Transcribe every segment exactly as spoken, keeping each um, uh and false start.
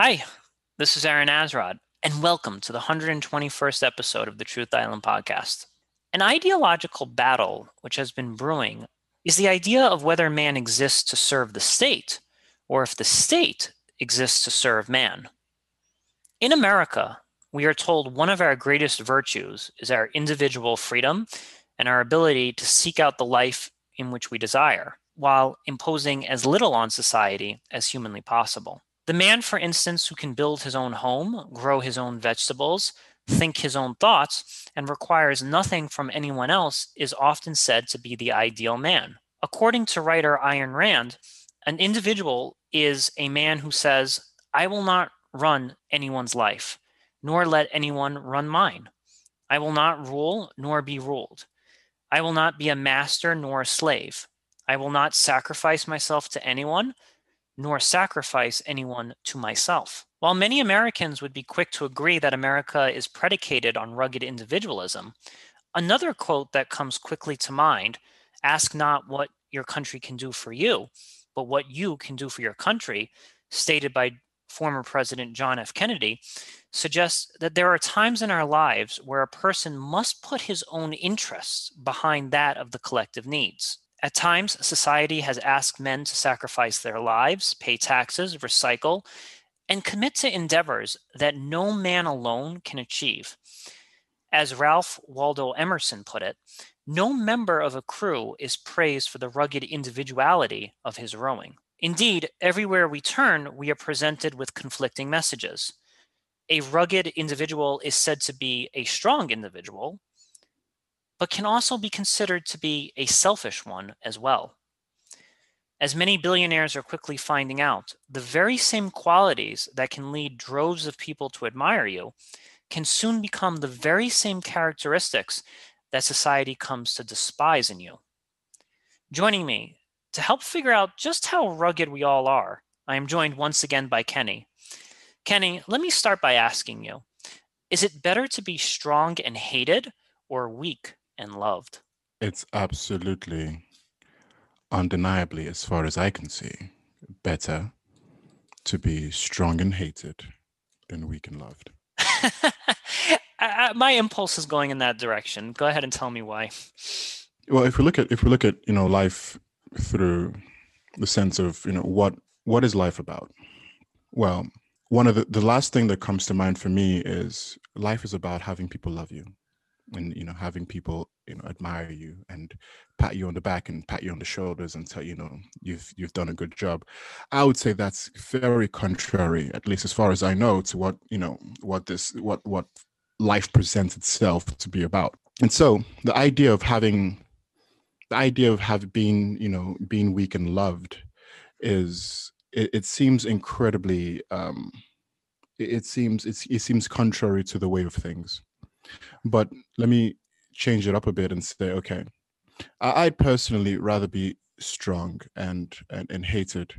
Hi, this is Aaron Azrod, and welcome to the one hundred twenty-first episode of the Truth Island podcast. An ideological battle which has been brewing is the idea of whether man exists to serve the state or if the state exists to serve man. In America, we are told one of our greatest virtues is our individual freedom and our ability to seek out the life in which we desire, while imposing as little on society as humanly possible. The man, for instance, who can build his own home, grow his own vegetables, think his own thoughts, and requires nothing from anyone else is often said to be the ideal man. According to writer Ayn Rand, an individual is a man who says, "I will not run anyone's life, nor let anyone run mine. I will not rule nor be ruled. I will not be a master nor a slave. I will not sacrifice myself to anyone, nor sacrifice anyone to myself." While many Americans would be quick to agree that America is predicated on rugged individualism, another quote that comes quickly to mind, "Ask not what your country can do for you, but what you can do for your country," stated by former President John F. Kennedy, suggests that there are times in our lives where a person must put his own interests behind that of the collective needs. At times, society has asked men to sacrifice their lives, pay taxes, recycle, and commit to endeavors that no man alone can achieve. As Ralph Waldo Emerson put it, "No member of a crew is praised for the rugged individuality of his rowing." Indeed, everywhere we turn, we are presented with conflicting messages. A rugged individual is said to be a strong individual, but can also be considered to be a selfish one as well. As many billionaires are quickly finding out, the very same qualities that can lead droves of people to admire you can soon become the very same characteristics that society comes to despise in you. Joining me to help figure out just how rugged we all are, I am joined once again by Kenny. Kenny, let me start by asking you, is it better to be strong and hated or weak and loved? It's absolutely, undeniably, as far as I can see, better to be strong and hated than weak and loved. I, I, my impulse is going in that direction. Go ahead and tell me why. Well, if we look at if we look at you know life through the sense of you know what what is life about? Well, one of the, the last thing that comes to mind for me is life is about having people love you. And, you know, having people, you know, admire you and pat you on the back and pat you on the shoulders and tell, you know, you've you've done a good job. I would say that's very contrary, at least as far as I know, to what, you know, what this what what life presents itself to be about. And so the idea of having the idea of having been, you know, being weak and loved is it, it seems incredibly um, it, it seems it's, it seems contrary to the way of things. But let me change it up a bit and say, okay, I'd personally rather be strong and and, and hated,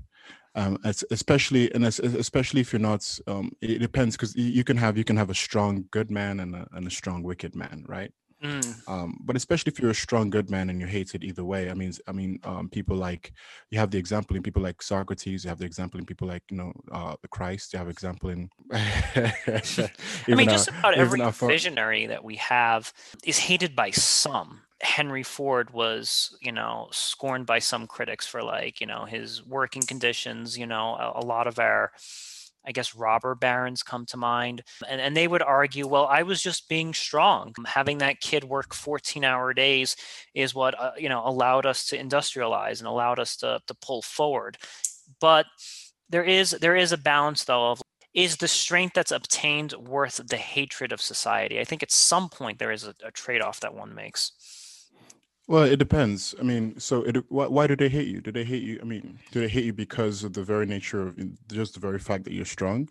um, as, especially and as, especially if you're not. Um, it depends, because you can have you can have a strong good man and a, and a strong wicked man, right? Mm. Um, but especially if you're a strong good man and you're hated either way. I mean, I mean, um, people like you have the example in people like Socrates. You have the example in people like you know uh, the Christ. You have example in. I mean, just our, about every our... visionary that we have is hated by some. Henry Ford was, you know, scorned by some critics for like you know his working conditions. You know, a, a lot of our. I guess robber barons come to mind, and, and they would argue, well, I was just being strong. Having that kid work fourteen-hour days is what uh, you know allowed us to industrialize and allowed us to to pull forward. But there is there is a balance, though, of is the strength that's obtained worth the hatred of society? I think at some point there is a, a trade-off that one makes. Well, it depends. I mean, so it, why, why do they hate you? Do they hate you? I mean, do they hate you because of the very nature of just the very fact that you're strong?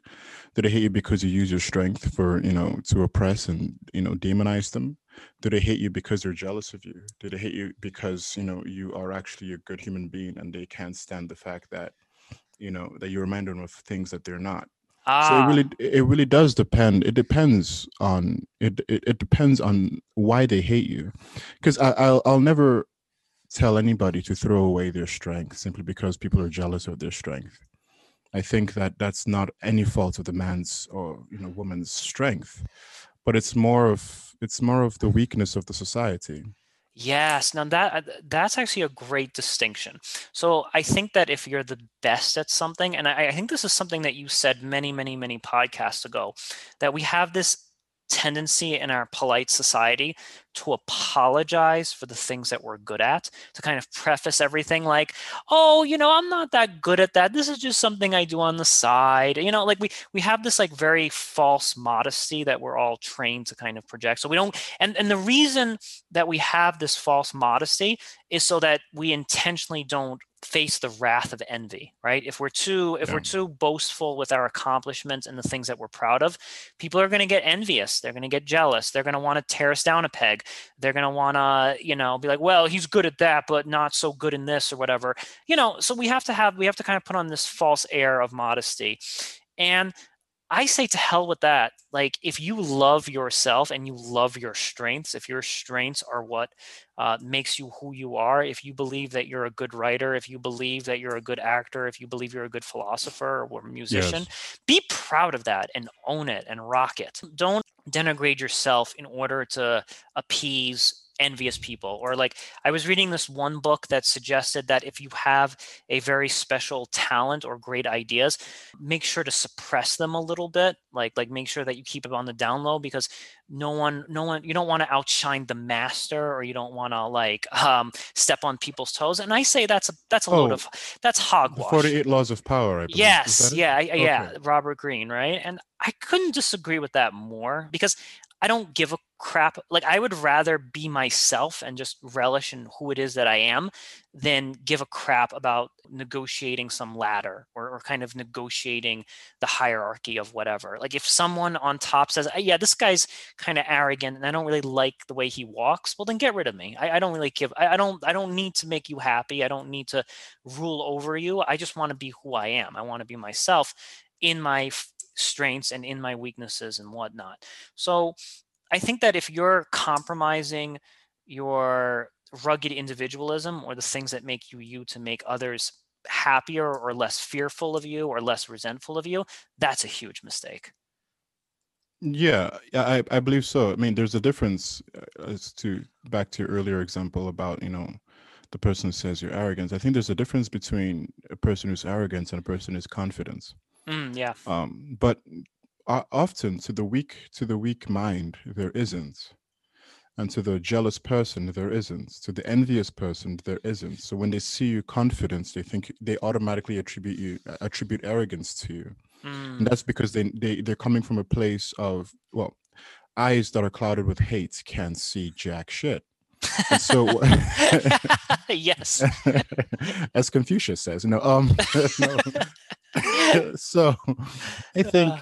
Do they hate you because you use your strength for, you know, to oppress and, you know, demonize them? Do they hate you because they're jealous of you? Do they hate you because, you know, you are actually a good human being and they can't stand the fact that, you know, that you remind them of things that they're not? Ah. So it really, it really does depend. It depends on it. It, it depends on why they hate you, because I'll I'll never tell anybody to throw away their strength simply because people are jealous of their strength. I think that that's not any fault of the man's or, you know, woman's strength, but it's more of it's more of the weakness of the society. Yes, now that that's actually a great distinction. So I think that if you're the best at something, and I, I think this is something that you said many, many, many podcasts ago, that we have this tendency in our polite society to apologize for the things that we're good at, to kind of preface everything like, oh, you know, I'm not that good at that. This is just something I do on the side. You know, like we we have this like very false modesty that we're all trained to kind of project. So we don't, and, and the reason that we have this false modesty is so that we intentionally don't face the wrath of envy, right? If we're too if yeah. we're too boastful with our accomplishments and the things that we're proud of, people are going to get envious. They're going to get jealous. They're going to want to tear us down a peg. They're going to want to, you know, be like, well, he's good at that, but not so good in this or whatever. You know, so we have to have we have to kind of put on this false air of modesty. And I say to hell with that. Like, if you love yourself and you love your strengths, if your strengths are what uh, makes you who you are, if you believe that you're a good writer, if you believe that you're a good actor, if you believe you're a good philosopher or musician, yes. be proud of that and own it and rock it. Don't denigrate yourself in order to appease envious people. Or like, I was reading this one book that suggested that if you have a very special talent or great ideas, make sure to suppress them a little bit. Like, like make sure that you keep it on the down low, because no one, no one, you don't want to outshine the master, or you don't want to like um, step on people's toes. And I say that's a, that's a oh, load of, that's hogwash. forty-eight Laws of Power, I believe. Yes. Yeah. It? Yeah. Okay. Robert Greene. Right. And I couldn't disagree with that more, because I don't give a crap. Like, I would rather be myself and just relish in who it is that I am than give a crap about negotiating some ladder or, or kind of negotiating the hierarchy of whatever. Like, if someone on top says, yeah, this guy's kind of arrogant and I don't really like the way he walks, well, then get rid of me. I, I don't really give, I, I don't, I don't need to make you happy. I don't need to rule over you. I just want to be who I am. I want to be myself in my strengths and in my weaknesses and whatnot. So I think that if you're compromising your rugged individualism or the things that make you you to make others happier or less fearful of you or less resentful of you, that's a huge mistake. Yeah, I, I believe so. I mean, there's a difference as to back to your earlier example about, you know, the person who says you're arrogant. I think there's a difference between a person who's arrogant and a person who's confident. Mm, yeah. Um, but uh, often to the weak, to the weak mind, there isn't. And to the jealous person, there isn't. To the envious person, there isn't. So when they see you confidence, they think they automatically attribute you, attribute arrogance to you. Mm. And that's because they, they, they're coming from a place of, well, eyes that are clouded with hate can't see jack shit. And so yes, as Confucius says, you know, um, no. So I think uh,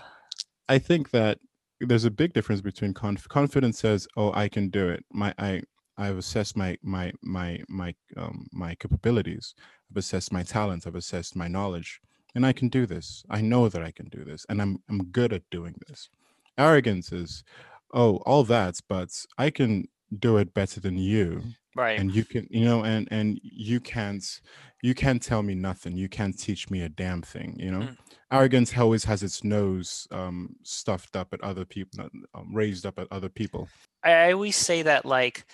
I think that there's a big difference between conf- confidence says, oh, I can do it. My I I've assessed my my my my um my capabilities. I've assessed my talents. I've assessed my knowledge, and I can do this. I know that I can do this, and I'm I'm good at doing this. Arrogance is, oh, all that, but I can do it better than you. Right. And you can, you know, and, and you can't, you can't tell me nothing. You can't teach me a damn thing. You know, mm. Arrogance always has its nose um, stuffed up at other people, um, raised up at other people. I always say that, like,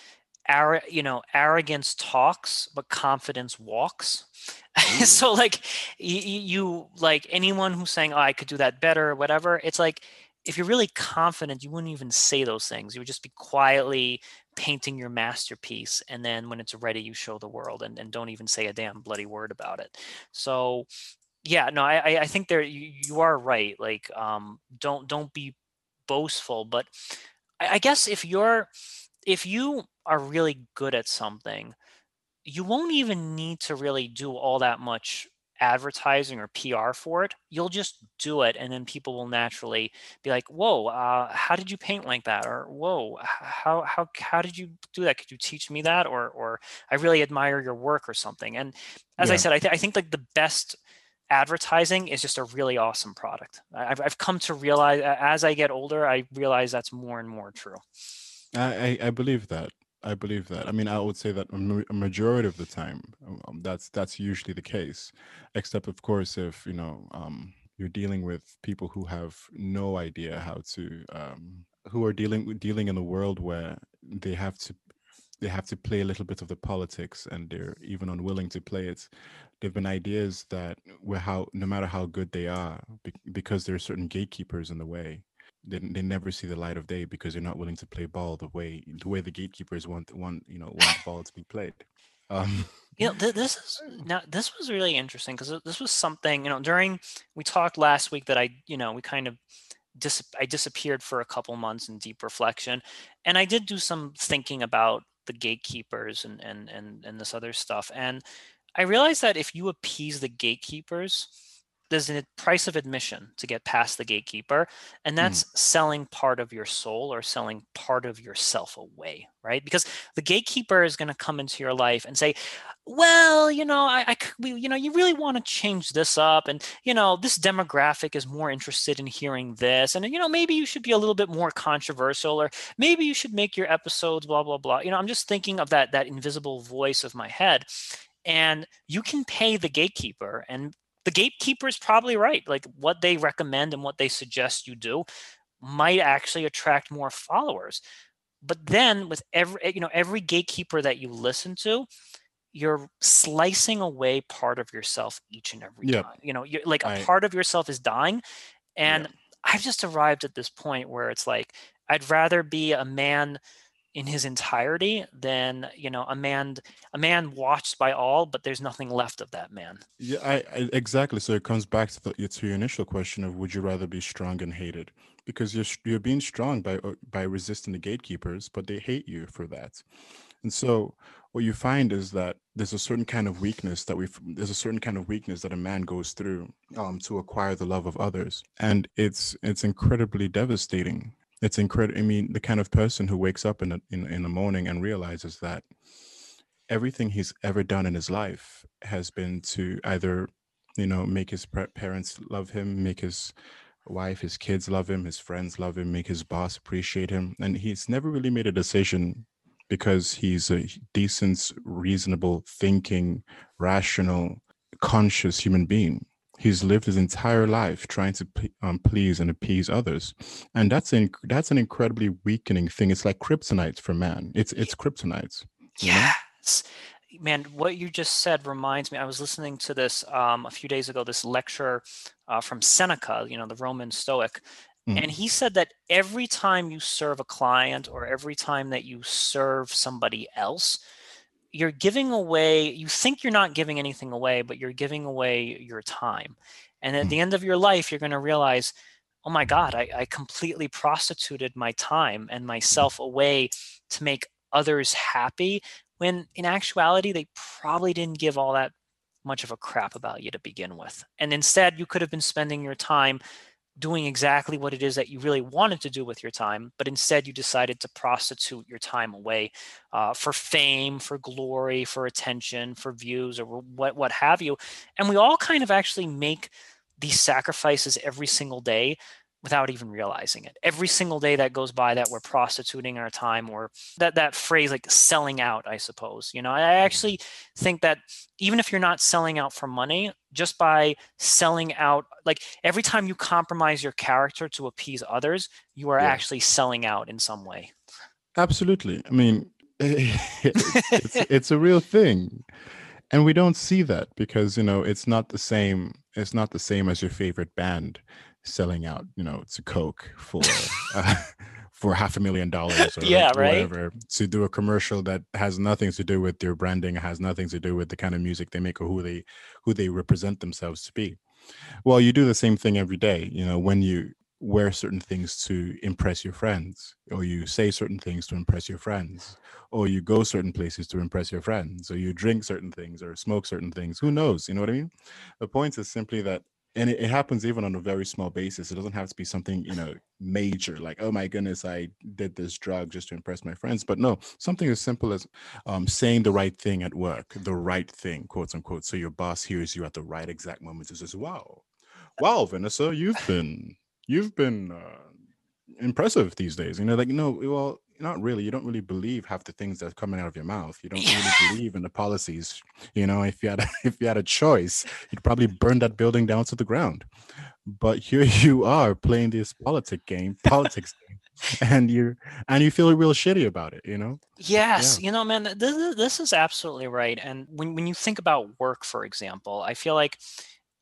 Ar- you know, arrogance talks, but confidence walks. So like you, you, like anyone who's saying, oh, I could do that better or whatever. It's like, if you're really confident, you wouldn't even say those things. You would just be quietly painting your masterpiece. And then when it's ready, you show the world and, and don't even say a damn bloody word about it. So yeah, no, I, I think there, you, you are right. Like, um, don't, don't be boastful, but I, I guess if you're, if you are really good at something, you won't even need to really do all that much advertising or P R for it. You'll just do it, and then people will naturally be like, whoa, uh how did you paint like that? Or whoa, how how how did you do that? Could you teach me that? Or or I really admire your work or something. And as yeah. I said, I, th- I think like the best advertising is just a really awesome product. I've, I've come to realize as I get older, I realize that's more and more true. I I believe that. I believe that. I mean, I would say that a majority of the time, um, that's that's usually the case, except of course if you know um, you're dealing with people who have no idea how to, um, who are dealing dealing in a world where they have to they have to play a little bit of the politics, and they're even unwilling to play it. There've been ideas that were how no matter how good they are, be, because there are certain gatekeepers in the way. They, they never see the light of day because they're not willing to play ball the way the way the gatekeepers want want you know want ball to be played. Um, you know, th- this is now this was really interesting because this was something you know during we talked last week that I you know we kind of dis- I disappeared for a couple months in deep reflection, and I did do some thinking about the gatekeepers and and and and this other stuff, and I realized that if you appease the gatekeepers, there's a price of admission to get past the gatekeeper, and that's mm. selling part of your soul or selling part of yourself away, right? Because the gatekeeper is going to come into your life and say, well, you know, I, I we, you know, you really want to change this up, and you know, this demographic is more interested in hearing this, and you know, maybe you should be a little bit more controversial, or maybe you should make your episodes blah blah blah. You know, I'm just thinking of that that invisible voice of my head, and you can pay the gatekeeper, and the gatekeeper is probably right. Like what they recommend and what they suggest you do might actually attract more followers. But then with every, you know, every gatekeeper that you listen to, you're slicing away part of yourself each and every yeah. time. You know, you're like a I, part of yourself is dying. And yeah. I've just arrived at this point where it's like, I'd rather be a man in his entirety than you know a man a man watched by all, but there's nothing left of that man. Yeah, I, I exactly. So it comes back to, the, to your initial question of would you rather be strong and hated, because you're you're being strong by by resisting the gatekeepers, but they hate you for that. And so what you find is that there's a certain kind of weakness that we there's a certain kind of weakness that a man goes through um, to acquire the love of others, and it's it's incredibly devastating. It's incredible. I mean, the kind of person who wakes up in the, in, in the morning and realizes that everything he's ever done in his life has been to either, you know, make his parents love him, make his wife, his kids love him, his friends love him, make his boss appreciate him. And he's never really made a decision because he's a decent, reasonable, thinking, rational, conscious human being. He's lived his entire life trying to um, please and appease others, and that's an that's an incredibly weakening thing. It's like kryptonite for man. It's it's kryptonite. Yes, you know? Man. What you just said reminds me. I was listening to this um, a few days ago. This lecture uh, from Seneca, you know, the Roman Stoic, mm-hmm. and he said that every time you serve a client or every time that you serve somebody else, you're giving away, you think you're not giving anything away, but you're giving away your time. And at mm. the end of your life, you're going to realize, oh my God, I, I completely prostituted my time and myself mm. away to make others happy, when in actuality, they probably didn't give all that much of a crap about you to begin with. And instead, you could have been spending your time doing exactly what it is that you really wanted to do with your time, but instead you decided to prostitute your time away uh, for fame, for glory, for attention, for views, or what what have you. And we all kind of actually make these sacrifices every single day without even realizing it. Every single day that goes by that we're prostituting our time, or that, that phrase like selling out, I suppose. You know, I actually think that even if you're not selling out for money, just by selling out, like every time you compromise your character to appease others, you are yeah. actually selling out in some way. Absolutely. I mean, it's, it's, it's a real thing. And we don't see that because, you know, it's not the same. It's not the same as your favorite band selling out, you know, to Coke for uh, for half a million dollars or yeah, right? whatever, to do a commercial that has nothing to do with their branding, has nothing to do with the kind of music they make or who they who they represent themselves to be. Well, you do the same thing every day, you know, when you wear certain things to impress your friends, or you say certain things to impress your friends, or you go certain places to impress your friends, or you drink certain things or smoke certain things. Who knows? You know what I mean? The point is simply that, and it, it happens even on a very small basis. It doesn't have to be something, you know, major, like, oh my goodness, I did this drug just to impress my friends. But no, something as simple as um, saying the right thing at work, the right thing, quote unquote. So your boss hears you at the right exact moment and says, wow, wow, Vanessa, you've been... You've been uh, impressive these days. You know, like, no, well, not really. You don't really believe half the things that's coming out of your mouth. You don't really believe in the policies. You know, if you had a, if you had a choice, you'd probably burn that building down to the ground. But here you are playing this politic game, politics game, and you and you feel real shitty about it, you know? Yes. Yeah. You know, man, this, this is absolutely right. And when, when you think about work, for example, I feel like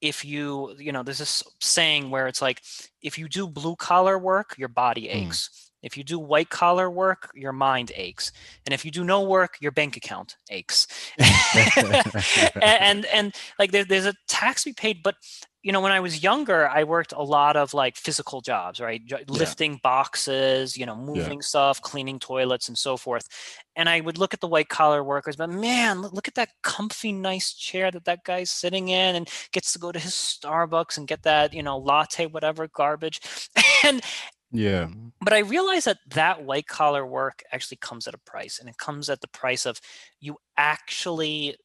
if you, you know, there's this saying where it's like, if you do blue collar work, your body aches. Mm. If you do white collar work, your mind aches. And if you do no work, your bank account aches. and, and, and like there, there's a tax to be paid, but you know, when I was younger, I worked a lot of like physical jobs, right? Yeah. Lifting boxes, you know, moving yeah. stuff, cleaning toilets and so forth. And I would look at the white collar workers, but man, look, look at that comfy, nice chair that that guy's sitting in and gets to go to his Starbucks and get that, you know, latte, whatever garbage. and, Yeah. But I realized that that white collar work actually comes at a price, and it comes at the price of you actually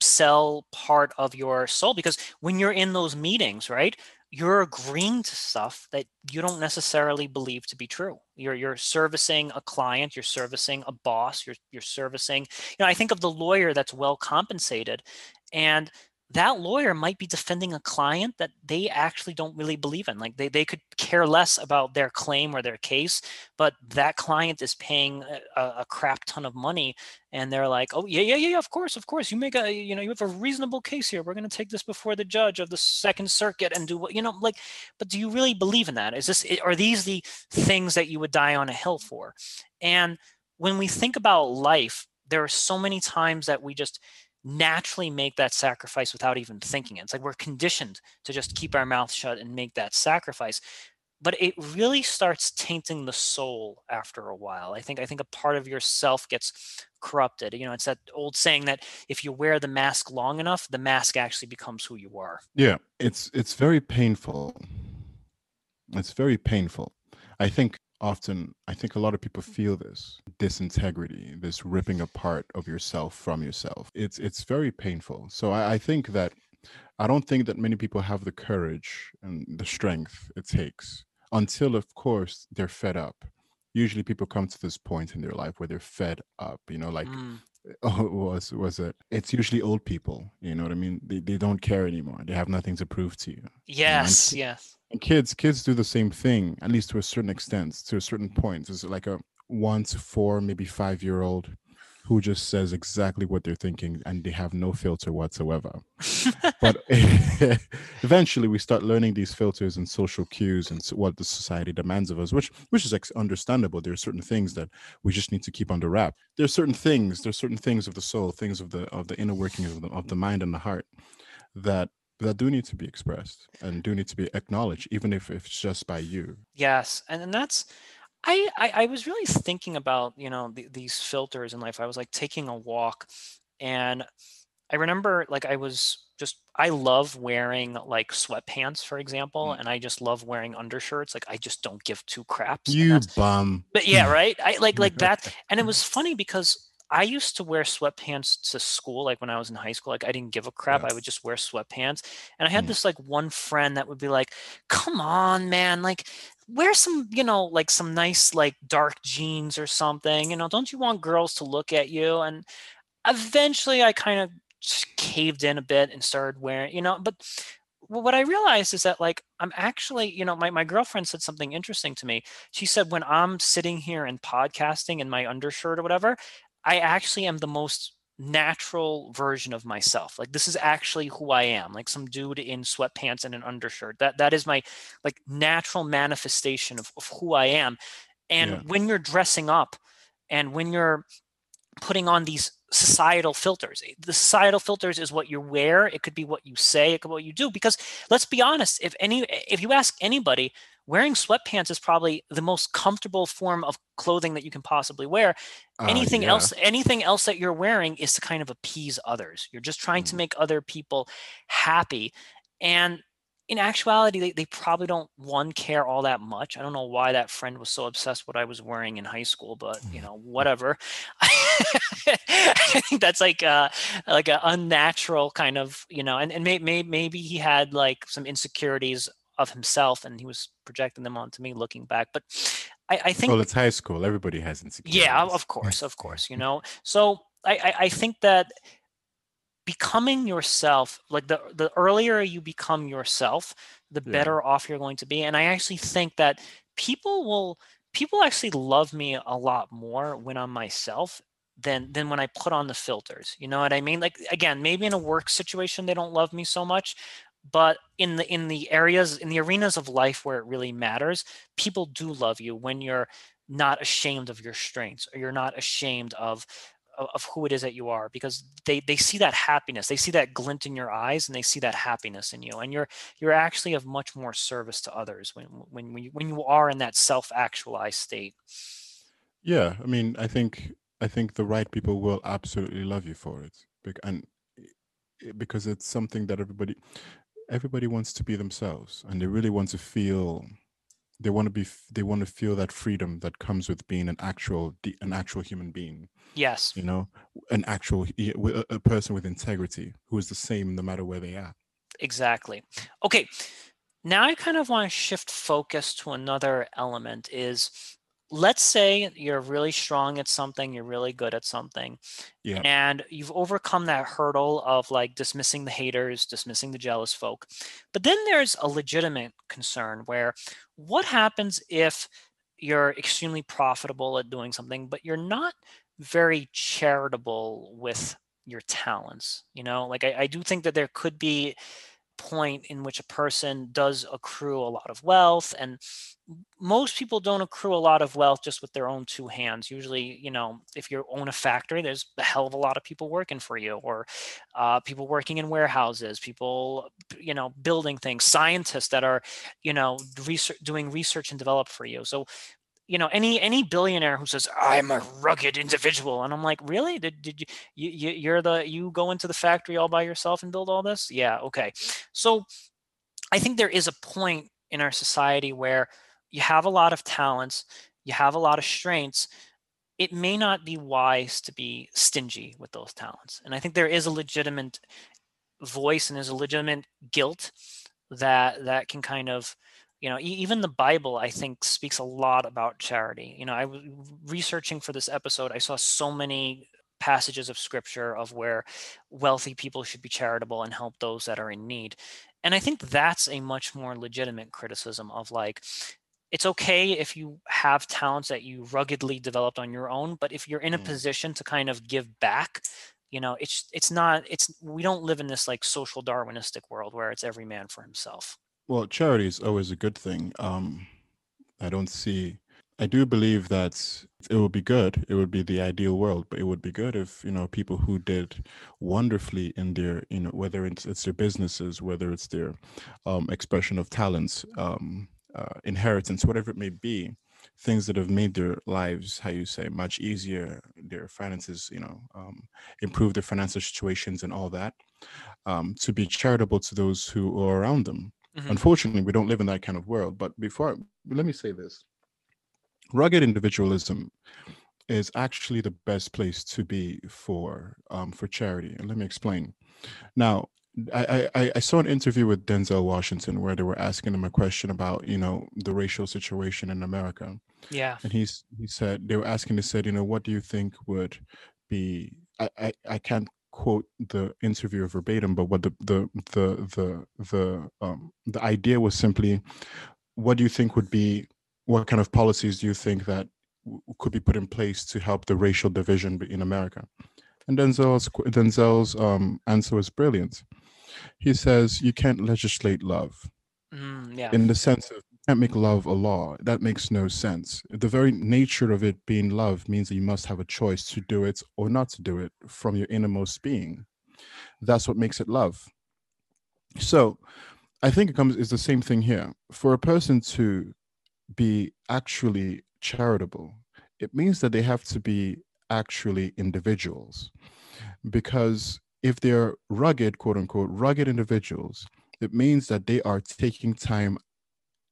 sell part of your soul, because when you're in those meetings, right, you're agreeing to stuff that you don't necessarily believe to be true. You're you're servicing a client, you're servicing a boss, you're you're servicing, you know, I think of the lawyer that's well compensated, and that lawyer might be defending a client that they actually don't really believe in. Like they, they could care less about their claim or their case, but that client is paying a, a crap ton of money. And they're like, oh, yeah, yeah, yeah, of course, of course. You make a, you know, you have a reasonable case here. We're going to take this before the judge of the Second Circuit and do what, you know, like, but do you really believe in that? Is this, are these the things that you would die on a hill for? And when we think about life, there are so many times that we just naturally make that sacrifice without even thinking it. It's like we're conditioned to just keep our mouth shut and make that sacrifice. But it really starts tainting the soul after a while. I think I think a part of yourself gets corrupted. You know, it's that old saying that if you wear the mask long enough, the mask actually becomes who you are. Yeah, it's it's very painful. It's very painful. I think often, I think a lot of people feel this disintegrity, this ripping apart of yourself from yourself. It's it's very painful. So I, I think that, I don't think that many people have the courage and the strength it takes until, of course, they're fed up. Usually people come to this point in their life where they're fed up, you know, like, mm. oh, it was, was it? It's usually old people, you know what I mean? They, they don't care anymore. They have nothing to prove to you. Yes, you know, and, yes. And kids, kids do the same thing, at least to a certain extent, to a certain point. It's like a one to four, maybe five-year-old who just says exactly what they're thinking and they have no filter whatsoever. But eventually we start learning these filters and social cues and what the society demands of us, which which is understandable. There are certain things that we just need to keep under wrap. There are certain things, there are certain things of the soul, things of the of the inner workings of the, of the mind and the heart that that do need to be expressed and do need to be acknowledged, even if, if it's just by you. Yes. And, and that's, I, I, I was really thinking about, you know, the, these filters in life. I was like taking a walk, and I remember like I was just, I love wearing like sweatpants, for example. Mm. And I just love wearing undershirts. Like I just don't give two craps. You bum. But yeah. Right. I like, like that. And it was funny because I used to wear sweatpants to school. Like when I was in high school, like I didn't give a crap. Yes. I would just wear sweatpants. And I had mm. this like one friend that would be like, come on, man, like wear some, you know, like some nice, like dark jeans or something, you know, don't you want girls to look at you? And eventually I kind of caved in a bit and started wearing, you know, but what I realized is that like, I'm actually, you know, my, my girlfriend said something interesting to me. She said, when I'm sitting here and podcasting in my undershirt or whatever, I actually am the most natural version of myself. Like this is actually who I am, like some dude in sweatpants and an undershirt. That that is my like natural manifestation of, of who I am. And yeah. when you're dressing up and when you're putting on these societal filters, the societal filters is what you wear. It could be what you say, it could be what you do, because let's be honest, if any, if you ask anybody, wearing sweatpants is probably the most comfortable form of clothing that you can possibly wear. Uh, anything yeah. else, anything else that you're wearing is to kind of appease others. You're just trying mm. to make other people happy. And in actuality, they, they probably don't, one, care all that much. I don't know why that friend was so obsessed with what I was wearing in high school, but, you know, whatever. I think that's like a, like an unnatural kind of, you know, and, and may, may, maybe he had like some insecurities of himself and he was projecting them onto me looking back. But I, I think. Well, it's high school. Everybody has insecurities. Yeah, of course, of course. You know, so I, I, I think that becoming yourself, like the the earlier you become yourself, the better yeah. off you're going to be. And I actually think that people will people actually love me a lot more when I'm myself than than when I put on the filters. You know what I mean? Like, again, maybe in a work situation they don't love me so much, but in the in the areas, in the arenas of life where it really matters, people do love you when you're not ashamed of your strengths, or you're not ashamed of of who it is that you are, because they they see that happiness, they see that glint in your eyes, and they see that happiness in you, and you're you're actually of much more service to others when when when you, when you are in that self-actualized state. Yeah, I mean, I think I think the right people will absolutely love you for it, and because it's something that everybody everybody wants to be themselves, and they really want to feel. They want to be. They want to feel that freedom that comes with being an actual, an actual human being. Yes. You know, an actual a person with integrity who is the same no matter where they are. Exactly. Okay. Now I kind of want to shift focus to another element. Is, let's say you're really strong at something, you're really good at something, yeah. and you've overcome that hurdle of like dismissing the haters, dismissing the jealous folk. But then there's a legitimate concern where, what happens if you're extremely profitable at doing something, but you're not very charitable with your talents? You know, like I, I do think that there could be point in which a person does accrue a lot of wealth, and most people don't accrue a lot of wealth just with their own two hands. Usually, you know, if you own a factory, there's a hell of a lot of people working for you, or uh, people working in warehouses, people, you know, building things, scientists that are, you know, research, doing research and develop for you. So, you know, any any billionaire who says, I'm a rugged individual, and I'm like, really? Did, did you, you you're the you go into the factory all by yourself and build all this? Yeah, okay. So I think there is a point in our society where you have a lot of talents, you have a lot of strengths. It may not be wise to be stingy with those talents. And I think there is a legitimate voice, and there's a legitimate guilt that that can kind of, you know, even the Bible, I think, speaks a lot about charity. You know, I was researching for this episode, I saw so many passages of scripture of where wealthy people should be charitable and help those that are in need. And I think that's a much more legitimate criticism of, like, it's okay if you have talents that you ruggedly developed on your own, but if you're in a mm. position to kind of give back, you know, it's it's not, it's, we don't live in this like social Darwinistic world where it's every man for himself. Well, charity is always a good thing. Um, I don't see, I do believe that it would be good. It would be the ideal world, but it would be good if, you know, people who did wonderfully in their, you know, whether it's, it's their businesses, whether it's their um, expression of talents, um, uh, inheritance, whatever it may be, things that have made their lives, how you say, much easier, their finances, you know, um, improve their financial situations and all that, um, to be charitable to those who are around them. Mm-hmm. Unfortunately, we don't live in that kind of world. But before, let me say this. Rugged individualism is actually the best place to be for um, for charity. And let me explain. Now, I, I, I saw an interview with Denzel Washington where they were asking him a question about, you know, the racial situation in America. Yeah. And he's, he said, they were asking, they said, you know, what do you think would be, I, I, I can't quote the interviewer verbatim, but what the the the the the um the idea was simply, what do you think would be, what kind of policies do you think that w- could be put in place to help the racial division in America? And Denzel's Denzel's um answer was brilliant. He says, you can't legislate love, mm, yeah. in the sense of, you can't make love a law. That makes no sense. The very nature of it being love means that you must have a choice to do it or not to do it from your innermost being. That's what makes it love. So I think it comes, it's the same thing here. For a person to be actually charitable, it means that they have to be actually individuals, because if they're rugged, quote unquote, rugged individuals, it means that they are taking time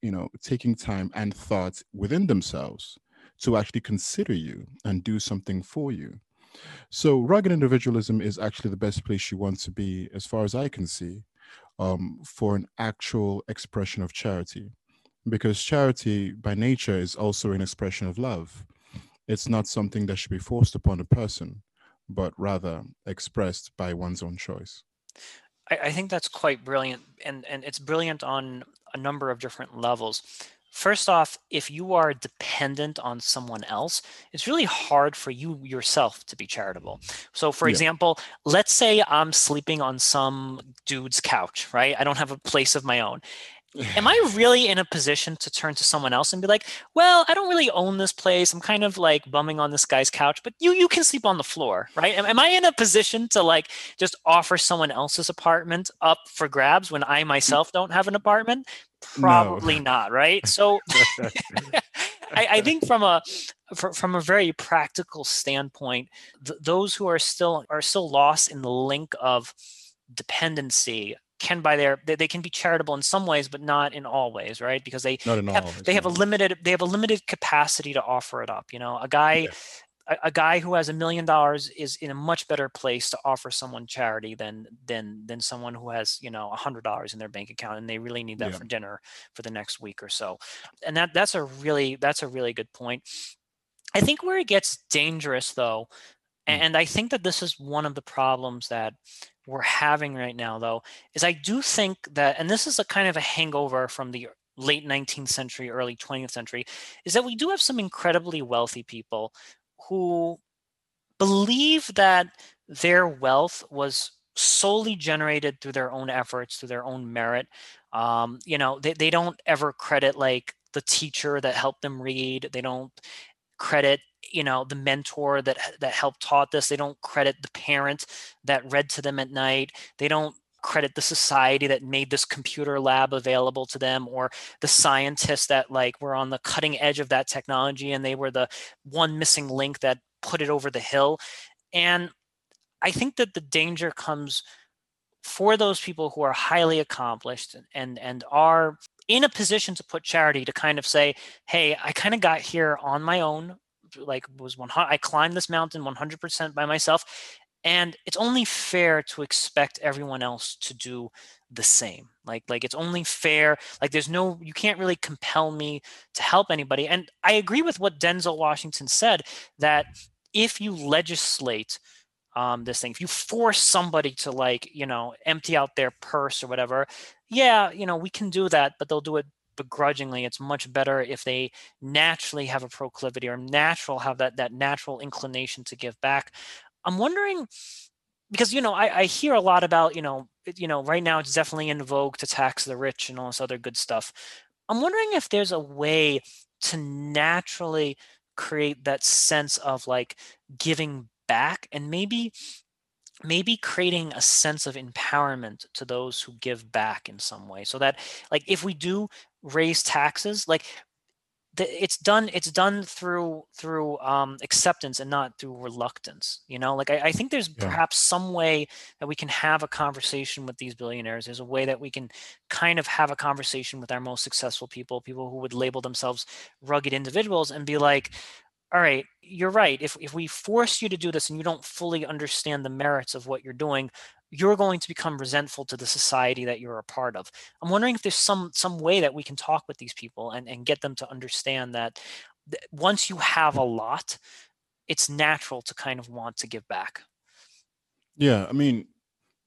you know, taking time and thoughts within themselves to actually consider you and do something for you. So rugged individualism is actually the best place you want to be, as far as I can see, um, for an actual expression of charity. because charity by nature is also an expression of love. It's not something that should be forced upon a person, but rather expressed by one's own choice. I, I think that's quite brilliant, and, and it's brilliant on a number of different levels. First off, if you are dependent on someone else, it's really hard for you yourself to be charitable. So for yeah. example, let's say I'm sleeping on some dude's couch, right? I don't have a place of my own. Am I really in a position to turn to someone else and be like, well, I don't really own this place. I'm kind of like bumming on this guy's couch, but you you can sleep on the floor, right? Am, am I in a position to like just offer someone else's apartment up for grabs when I myself don't have an apartment? Probably no. not, right? So I, I think from a from a very practical standpoint, th- those who are still are still lost in the link of dependency can by their they, they can be charitable in some ways, but not in all ways, right? Because they have, ways, they have no. a limited they have a limited capacity to offer it up. You know, a guy yes. a, a guy who has a million dollars is in a much better place to offer someone charity than than than someone who has, you know, a hundred dollars in their bank account and they really need that yeah. for dinner for the next week or so. And that that's a really that's a really good point. I think where it gets dangerous though, mm. and I think that this is one of the problems that we're having right now, though, is I do think that, and this is a kind of a hangover from the late nineteenth century, early twentieth century, is that we do have some incredibly wealthy people who believe that their wealth was solely generated through their own efforts, through their own merit. Um, you know, they, they don't ever credit like the teacher that helped them read. They don't credit, you know, the mentor that that helped taught this. They don't credit the parent that read to them at night. They don't credit the society that made this computer lab available to them, or the scientists that like were on the cutting edge of that technology and they were the one missing link that put it over the hill. And I think that the danger comes for those people who are highly accomplished and and are in a position to put charity, to kind of say, hey, I kind of got here on my own. Like was one, I climbed this mountain one hundred percent by myself, and it's only fair to expect everyone else to do the same. Like, like it's only fair. Like, there's no, you can't really compel me to help anybody. And I agree with what Denzel Washington said, that if you legislate um, this thing, if you force somebody to like, you know, empty out their purse or whatever, yeah, you know, we can do that, but they'll do it begrudgingly. It's much better if they naturally have a proclivity or natural have that that natural inclination to give back. I'm wondering, because, you know, I, I hear a lot about, you know, you know, right now it's definitely in vogue to tax the rich and all this other good stuff. I'm wondering if there's a way to naturally create that sense of like giving back, and maybe maybe creating a sense of empowerment to those who give back in some way, so that like if we do raise taxes, like the, it's done it's done through through um acceptance and not through reluctance. You know, like I, I think there's yeah. perhaps some way that we can have a conversation with these billionaires. There's a way that we can kind of have a conversation with our most successful people people who would label themselves rugged individuals, and be like, all right, you're right. If if we force you to do this and you don't fully understand the merits of what you're doing, you're going to become resentful to the society that you're a part of. I'm wondering if there's some some way that we can talk with these people and, and get them to understand that th- once you have a lot, it's natural to kind of want to give back. Yeah, I mean,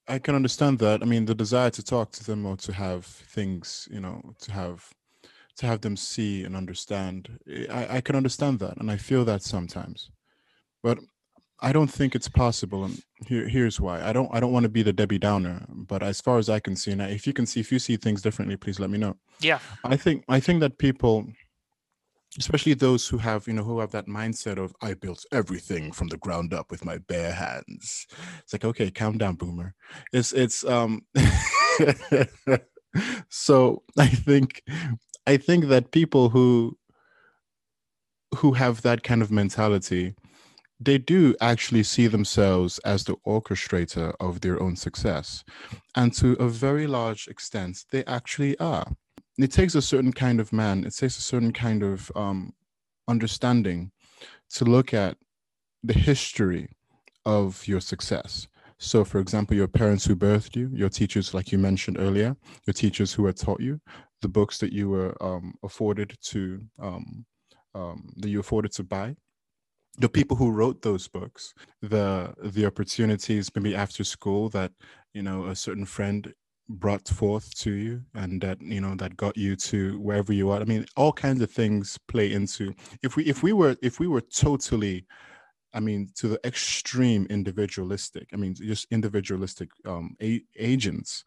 I can understand that. I mean, the desire to talk to them, or to have things, you know, to have to have them see and understand, I, I can understand that, and I feel that sometimes, but I don't think it's possible, and here, here's why. I don't I don't want to be the Debbie Downer, but as far as I can see, and if you can see, if you see things differently, please let me know. Yeah. I think I think that people, especially those who have, you know, who have that mindset of, I built everything from the ground up with my bare hands. It's like, okay, calm down, boomer. It's it's um so I think I think that people who who have that kind of mentality, they do actually see themselves as the orchestrator of their own success. And to a very large extent, they actually are. It takes a certain kind of man, it takes a certain kind of um, understanding to look at the history of your success. So, for example, your parents who birthed you, your teachers, like you mentioned earlier, your teachers who had taught you, the books that you were um, afforded to um, um, that you afforded to buy, the people who wrote those books, the the opportunities maybe after school that, you know, a certain friend brought forth to you, and that, you know, that got you to wherever you are. I mean, all kinds of things play into, if we if we were if we were totally, I mean, to the extreme individualistic, I mean, just individualistic um, a- agents,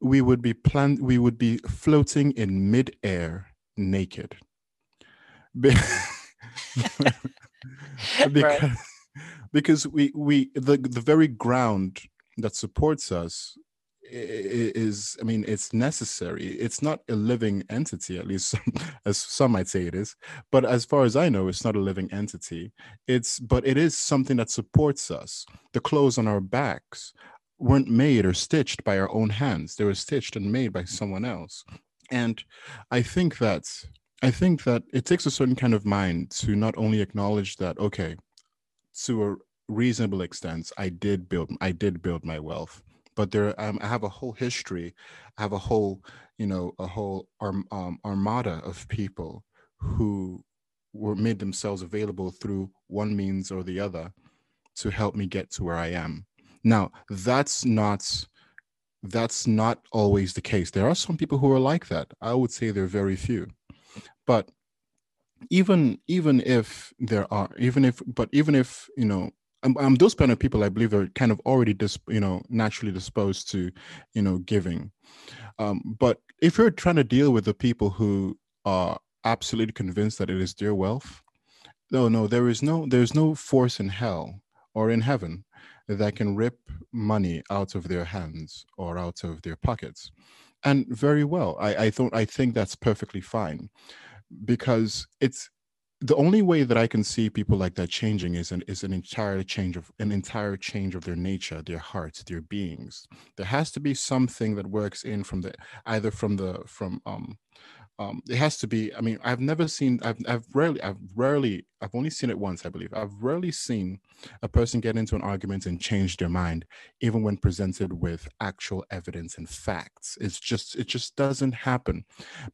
we would be planned, we would be floating in midair naked. Be- because, right. because we we the, the very ground that supports us is, I mean, it's necessary. It's not a living entity, at least some, as some might say it is, but as far as I know, it's not a living entity. It's, but it is something that supports us. The clothes on our backs weren't made or stitched by our own hands. They were stitched and made by someone else. And I think that I think that it takes a certain kind of mind to not only acknowledge that, okay, to a reasonable extent, I did build, I did build my wealth, but there, um, I have a whole history, I have a whole, you know, a whole arm, um, armada of people who were made themselves available through one means or the other to help me get to where I am. Now, that's not. That's not always the case. There are some people who are like that. I would say they're very few. But even even if there are, even if, but even if, you know, I'm, I'm those kind of people, I believe, are kind of already, dis, you know, naturally disposed to, you know, giving. Um, but if you're trying to deal with the people who are absolutely convinced that it is their wealth, no, no, there is no, there's no force in hell or in heaven that can rip money out of their hands or out of their pockets. And very well, I, I thought, I think that's perfectly fine, because it's the only way that I can see people like that changing is an is an entire change of an entire change of their nature, their hearts, their beings. There has to be something that works in from the either from the from um um. It has to be. I mean, I've never seen. I've I've rarely. I've rarely. I've only seen it once, I believe. I've rarely seen a person get into an argument and change their mind, even when presented with actual evidence and facts. It's just. It just doesn't happen,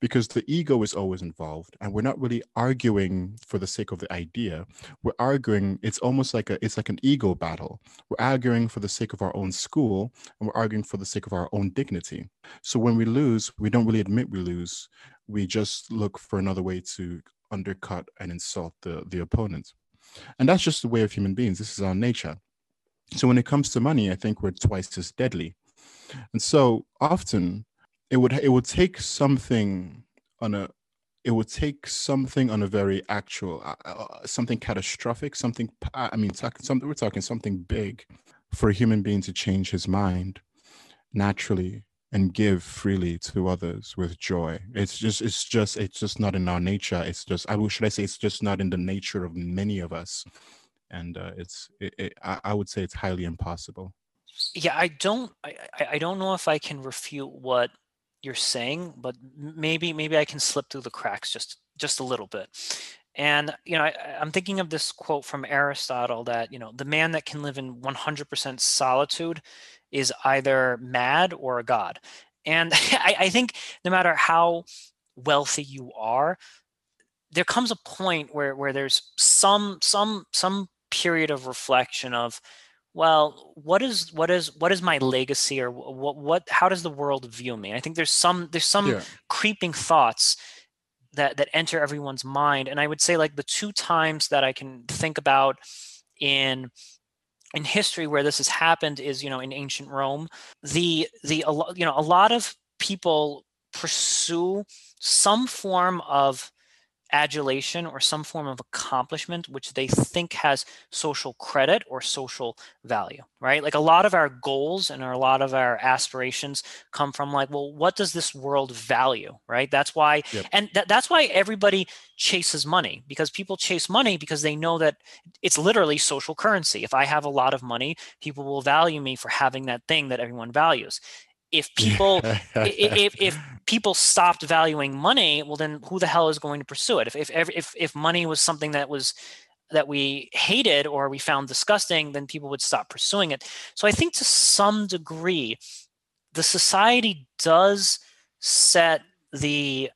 because the ego is always involved, and we're not really arguing for the sake of the idea. We're arguing, it's almost like a, it's like an ego battle. We're arguing for the sake of our own school, and we're arguing for the sake of our own dignity. So when we lose, we don't really admit we lose. We just look for another way to undercut and insult the, the opponent. And that's just the way of human beings. This is our nature. So when it comes to money, I think we're twice as deadly. And so often it would, it would take something on a, it would take something on a very actual, uh, something catastrophic, something, I mean, talk, some, we're talking something big for a human being to change his mind naturally and give freely to others with joy. It's just, it's just, it's just not in our nature. It's just, I will, should I say, it's just not in the nature of many of us. And uh, it's, it, it, I, I would say it's highly impossible. Yeah, I don't, I, I don't know if I can refute what you're saying, but maybe maybe I can slip through the cracks just just a little bit. And you know, I, I'm thinking of this quote from Aristotle that, you know, the man that can live in one hundred percent solitude is either mad or a god. And I, I think no matter how wealthy you are, there comes a point where where there's some some some period of reflection of, well, what is what is what is my legacy, or what what how does the world view me? I think there's some there's some yeah. creeping thoughts that that enter everyone's mind, and I would say, like, the two times that I can think about in in history where this has happened is, you know, in ancient Rome, the the you know a lot of people pursue some form of adulation or some form of accomplishment which they think has social credit or social value, right? Like, a lot of our goals and our, a lot of our aspirations come from, like, well, what does this world value, right? That's why, yep. and th- that's why everybody chases money, because people chase money because they know that it's literally social currency. If I have a lot of money, people will value me for having that thing that everyone values. If people if if people stopped valuing money, well, then who the hell is going to pursue it? If if if if money was something that was that we hated or we found disgusting, then people would stop pursuing it. So I think to some degree, the society does set the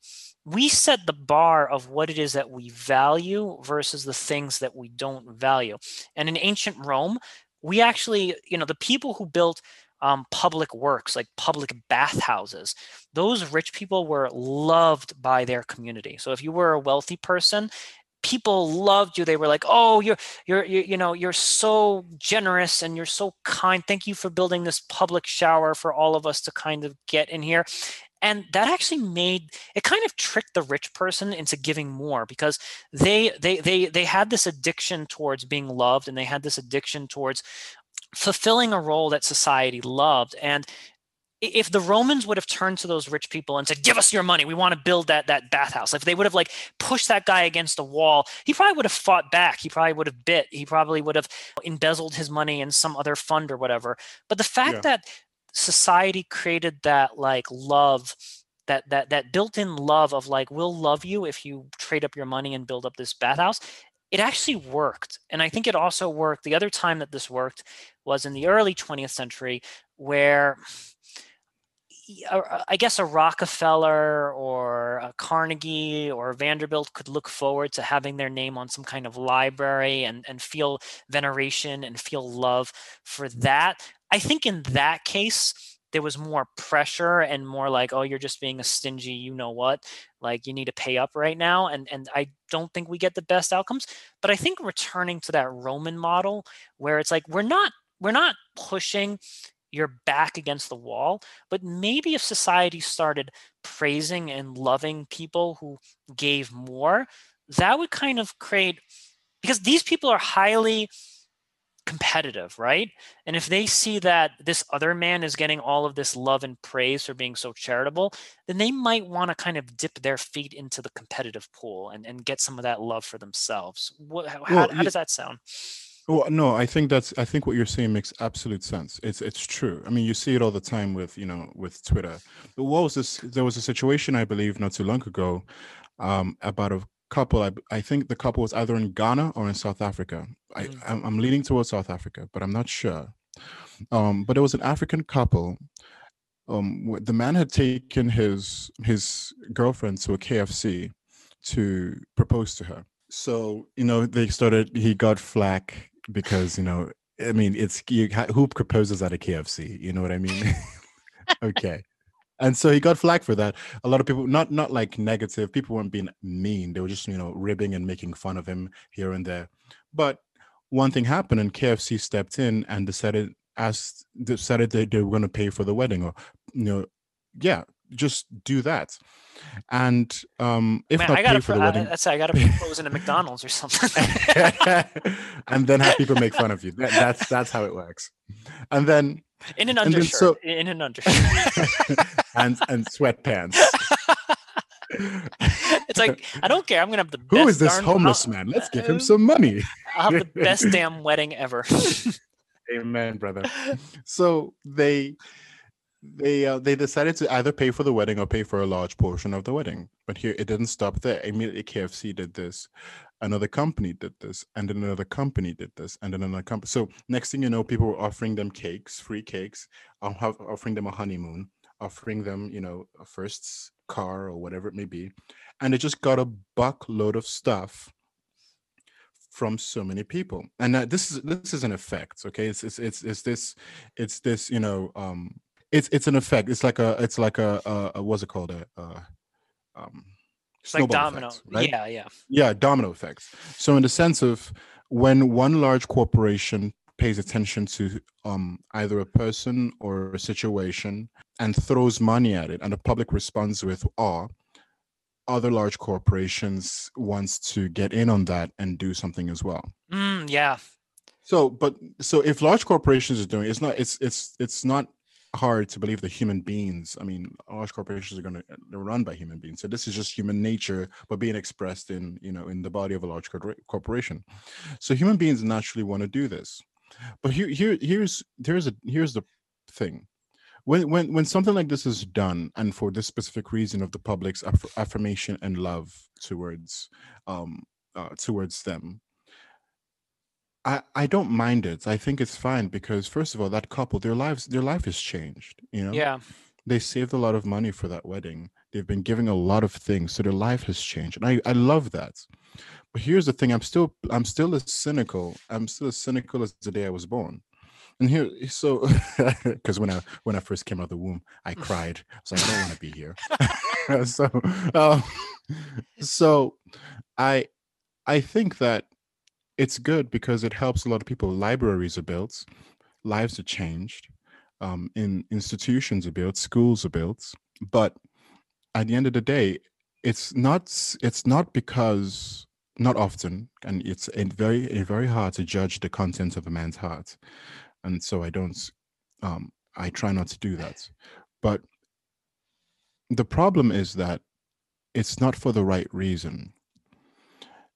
we set the bar of what it is that we value versus the things that we don't value. And in ancient Rome, we actually, you know, the people who built um, public works, like public bathhouses, those rich people were loved by their community. So if you were a wealthy person, people loved you. They were like, oh, you're, you're, you're, you know, you're so generous and you're so kind. Thank you for building this public shower for all of us to kind of get in here. And that actually made it kind of tricked the rich person into giving more, because they they they they had this addiction towards being loved, and they had this addiction towards fulfilling a role that society loved. And if the Romans would have turned to those rich people and said, give us your money, we want to build that that bathhouse, if they would have like pushed that guy against the wall, he probably would have fought back. He probably would have bit. He probably would have embezzled his money in some other fund or whatever. But the fact yeah. that society created that like love, that that that built-in love of like, we'll love you if you trade up your money and build up this bathhouse, it actually worked. And I think it also worked. The other time that this worked was in the early twentieth century, where I guess a Rockefeller or a Carnegie or a Vanderbilt could look forward to having their name on some kind of library and, and feel veneration and feel love for that. I think in that case, there was more pressure and more like, oh, you're just being a stingy, you know what, like you need to pay up right now. And, and I don't think we get the best outcomes. But I think returning to that Roman model where it's like, we're not, we're not pushing your back against the wall, but maybe if society started praising and loving people who gave more, that would kind of create, because these people are highly competitive, right? And if they see that this other man is getting all of this love and praise for being so charitable, then they might want to kind of dip their feet into the competitive pool and, and get some of that love for themselves. What, how, well, how, how does that sound? Well, no, I think that's, I think what you're saying makes absolute sense. It's, it's true. I mean, you see it all the time with, you know, with Twitter. But what was this? There was a situation, I believe, not too long ago, um, about a couple. I, I think the couple was either in Ghana or in South Africa. I, I'm, I'm leaning towards South Africa, but I'm not sure. Um, but it was an African couple. Um, the man had taken his his girlfriend to a K F C to propose to her. So, you know, they started, he got flack because, you know, I mean, it's, you, who proposes at a K F C? You know what I mean? Okay. And so he got flack for that. A lot of people, not not like negative, people weren't being mean. They were just, you know, ribbing and making fun of him here and there. But one thing happened, and K F C stepped in and decided, asked, decided that they were going to pay for the wedding, or, you know, yeah. just do that. And um if Man, not I gotta pay for pro- the wedding, I, that's I gotta propose in a McDonald's or something. And then have people make fun of you. That, that's that's how it works. And then in an undershirt. So, in an undershirt. and and sweatpants. It's like, I don't care. I'm gonna have the best. Who is this darn homeless I'll, man? Let's give him some money. I'll have the best damn wedding ever. Amen, brother. So they They uh, they decided to either pay for the wedding or pay for a large portion of the wedding. But here, it didn't stop there. Immediately, K F C did this. Another company did this. And then another company did this. And then another company. So next thing you know, people were offering them cakes, free cakes, offering them a honeymoon, offering them, you know, a first car or whatever it may be. And they just got a buckload of stuff from so many people. And uh, this is this is an effect, okay? It's it's it's, it's this it's this you know. Um, It's it's an effect. It's like a it's like a, a, a what's it called a, a um, it's like domino. Effect, right? Yeah, yeah, yeah. Domino effects. So in the sense of when one large corporation pays attention to um, either a person or a situation and throws money at it, and the public responds with awe, other large corporations wants to get in on that and do something as well. Mm, yeah. So, but so if large corporations are doing, it's not it's it's it's not. hard to believe that human beings, I mean, large corporations are going to they're run by human beings. So this is just human nature, but being expressed in, you know, in the body of a large corporation. So human beings naturally want to do this. But here, here, here's, here's a, here's the thing. When, when, when something like this is done, and for this specific reason of the public's aff- affirmation and love towards, um, uh, towards them, I, I don't mind it. I think it's fine because, first of all, that couple, their lives, their life is changed, you know? Yeah. They saved a lot of money for that wedding. They've been giving a lot of things, so their life has changed, and I, I love that. But here's the thing: I'm still I'm still as cynical. I'm still as cynical as the day I was born. And here, so because when I when I first came out of the womb, I cried. I was like, I don't want to be here. so, um, so I I think that it's good because it helps a lot of people. Libraries are built, lives are changed, um, in institutions are built, schools are built, but at the end of the day, it's not it's not because not often, and it's very very hard to judge the contents of a man's heart, and so I don't um, I try not to do that. But the problem is that it's not for the right reason.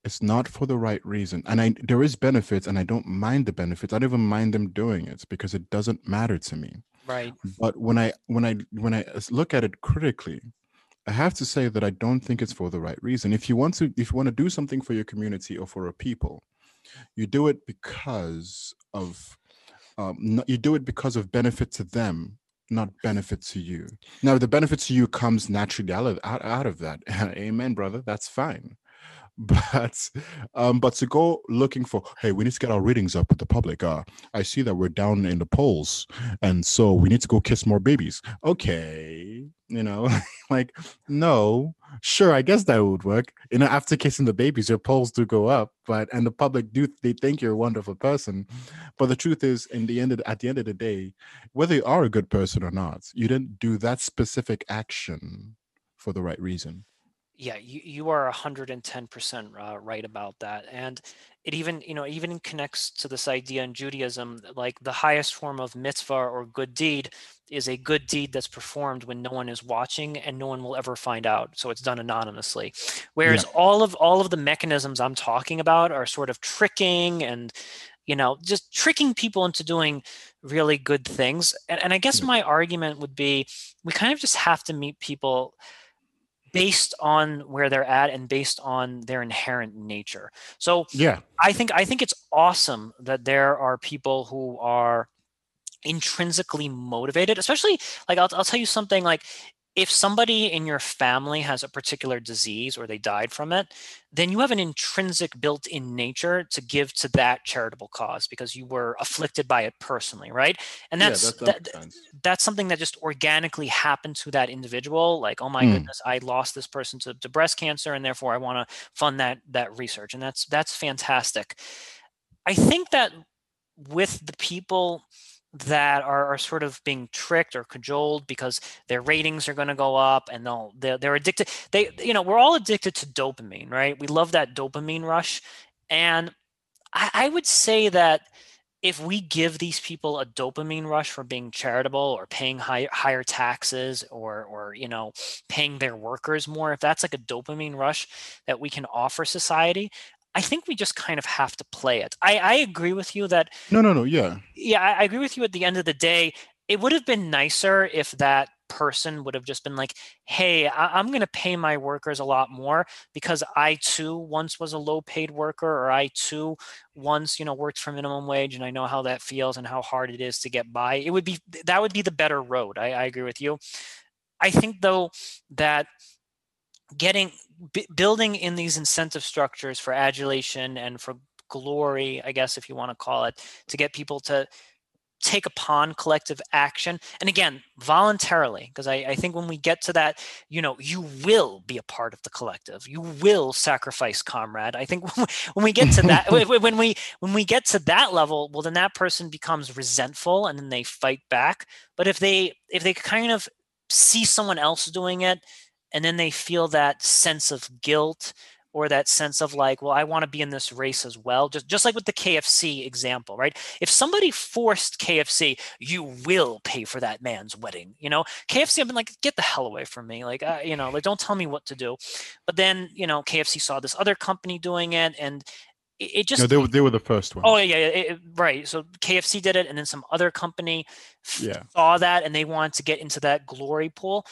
It's not for the right reason, and I there is benefits, and I don't mind the benefits. I don't even mind them doing it because it doesn't matter to me. Right. But when I when I when I look at it critically, I have to say that I don't think it's for the right reason. If you want to, if you want to do something for your community or for a people, you do it because of, um, not, you do it because of benefit to them, not benefit to you. Now, the benefit to you comes naturally out, out of that. Amen, brother. That's fine. But, um, but to go looking for, hey, we need to get our ratings up with the public. Uh, I see that we're down in the polls, and so we need to go kiss more babies. Okay, you know, like, no, sure, I guess that would work. You know, after kissing the babies, your polls do go up, but and the public do they think you're a wonderful person. But the truth is, in the end, of, at the end of the day, whether you are a good person or not, you didn't do that specific action for the right reason. Yeah, you, you are one hundred ten percent uh, right about that. And it even, you know, even connects to this idea in Judaism, like the highest form of mitzvah or good deed is a good deed that's performed when no one is watching and no one will ever find out. So it's done anonymously. Whereas yeah. all of all of the mechanisms I'm talking about are sort of tricking and, you know, just tricking people into doing really good things. And, and I guess yeah. my argument would be we kind of just have to meet people based on where they're at and based on their inherent nature. So yeah, I think I think it's awesome that there are people who are intrinsically motivated, especially like I'll, I'll tell you something, like if somebody in your family has a particular disease or they died from it, then you have an intrinsic built-in nature to give to that charitable cause because you were afflicted by it personally, right? And that's yeah, that, that that, that's something that just organically happened to that individual. Like, oh my mm. goodness, I lost this person to, to breast cancer, and therefore I want to fund that that research, and that's that's fantastic. I think that with the people that are, are sort of being tricked or cajoled because their ratings are going to go up and they'll they're, they're addicted. They, you know, we're all addicted to dopamine, right? We love that dopamine rush. And I, I would say that if we give these people a dopamine rush for being charitable or paying high, higher taxes or, or, you know, paying their workers more, if that's like a dopamine rush that we can offer society, I think we just kind of have to play it. I, I agree with you that... No, no, no, yeah. Yeah, I, I agree with you at the end of the day. It would have been nicer if that person would have just been like, hey, I, I'm going to pay my workers a lot more because I too once was a low-paid worker, or I too once, you know, worked for minimum wage, and I know how that feels and how hard it is to get by. It would be, that would be the better road. I, I agree with you. I think, though, that getting... B- building in these incentive structures for adulation and for glory, I guess, if you want to call it, to get people to take upon collective action. And again, voluntarily, because I, I think when we get to that, you know, you will be a part of the collective. You will sacrifice, comrade. I think when we, when we get to that, when we when we get to that level, well, then that person becomes resentful and then they fight back. But if they if they kind of see someone else doing it, and then they feel that sense of guilt or that sense of like, well, I want to be in this race as well. Just just like with the K F C example, right? If somebody forced K F C, you will pay for that man's wedding. You know, K F C, I've been like, get the hell away from me. Like, uh, you know, like, don't tell me what to do. But then, you know, K F C saw this other company doing it, and it, it just- No, they were, they were the first one. Oh, yeah, it, it, right. So K F C did it, and then some other company yeah. saw that, and they wanted to get into that glory pool.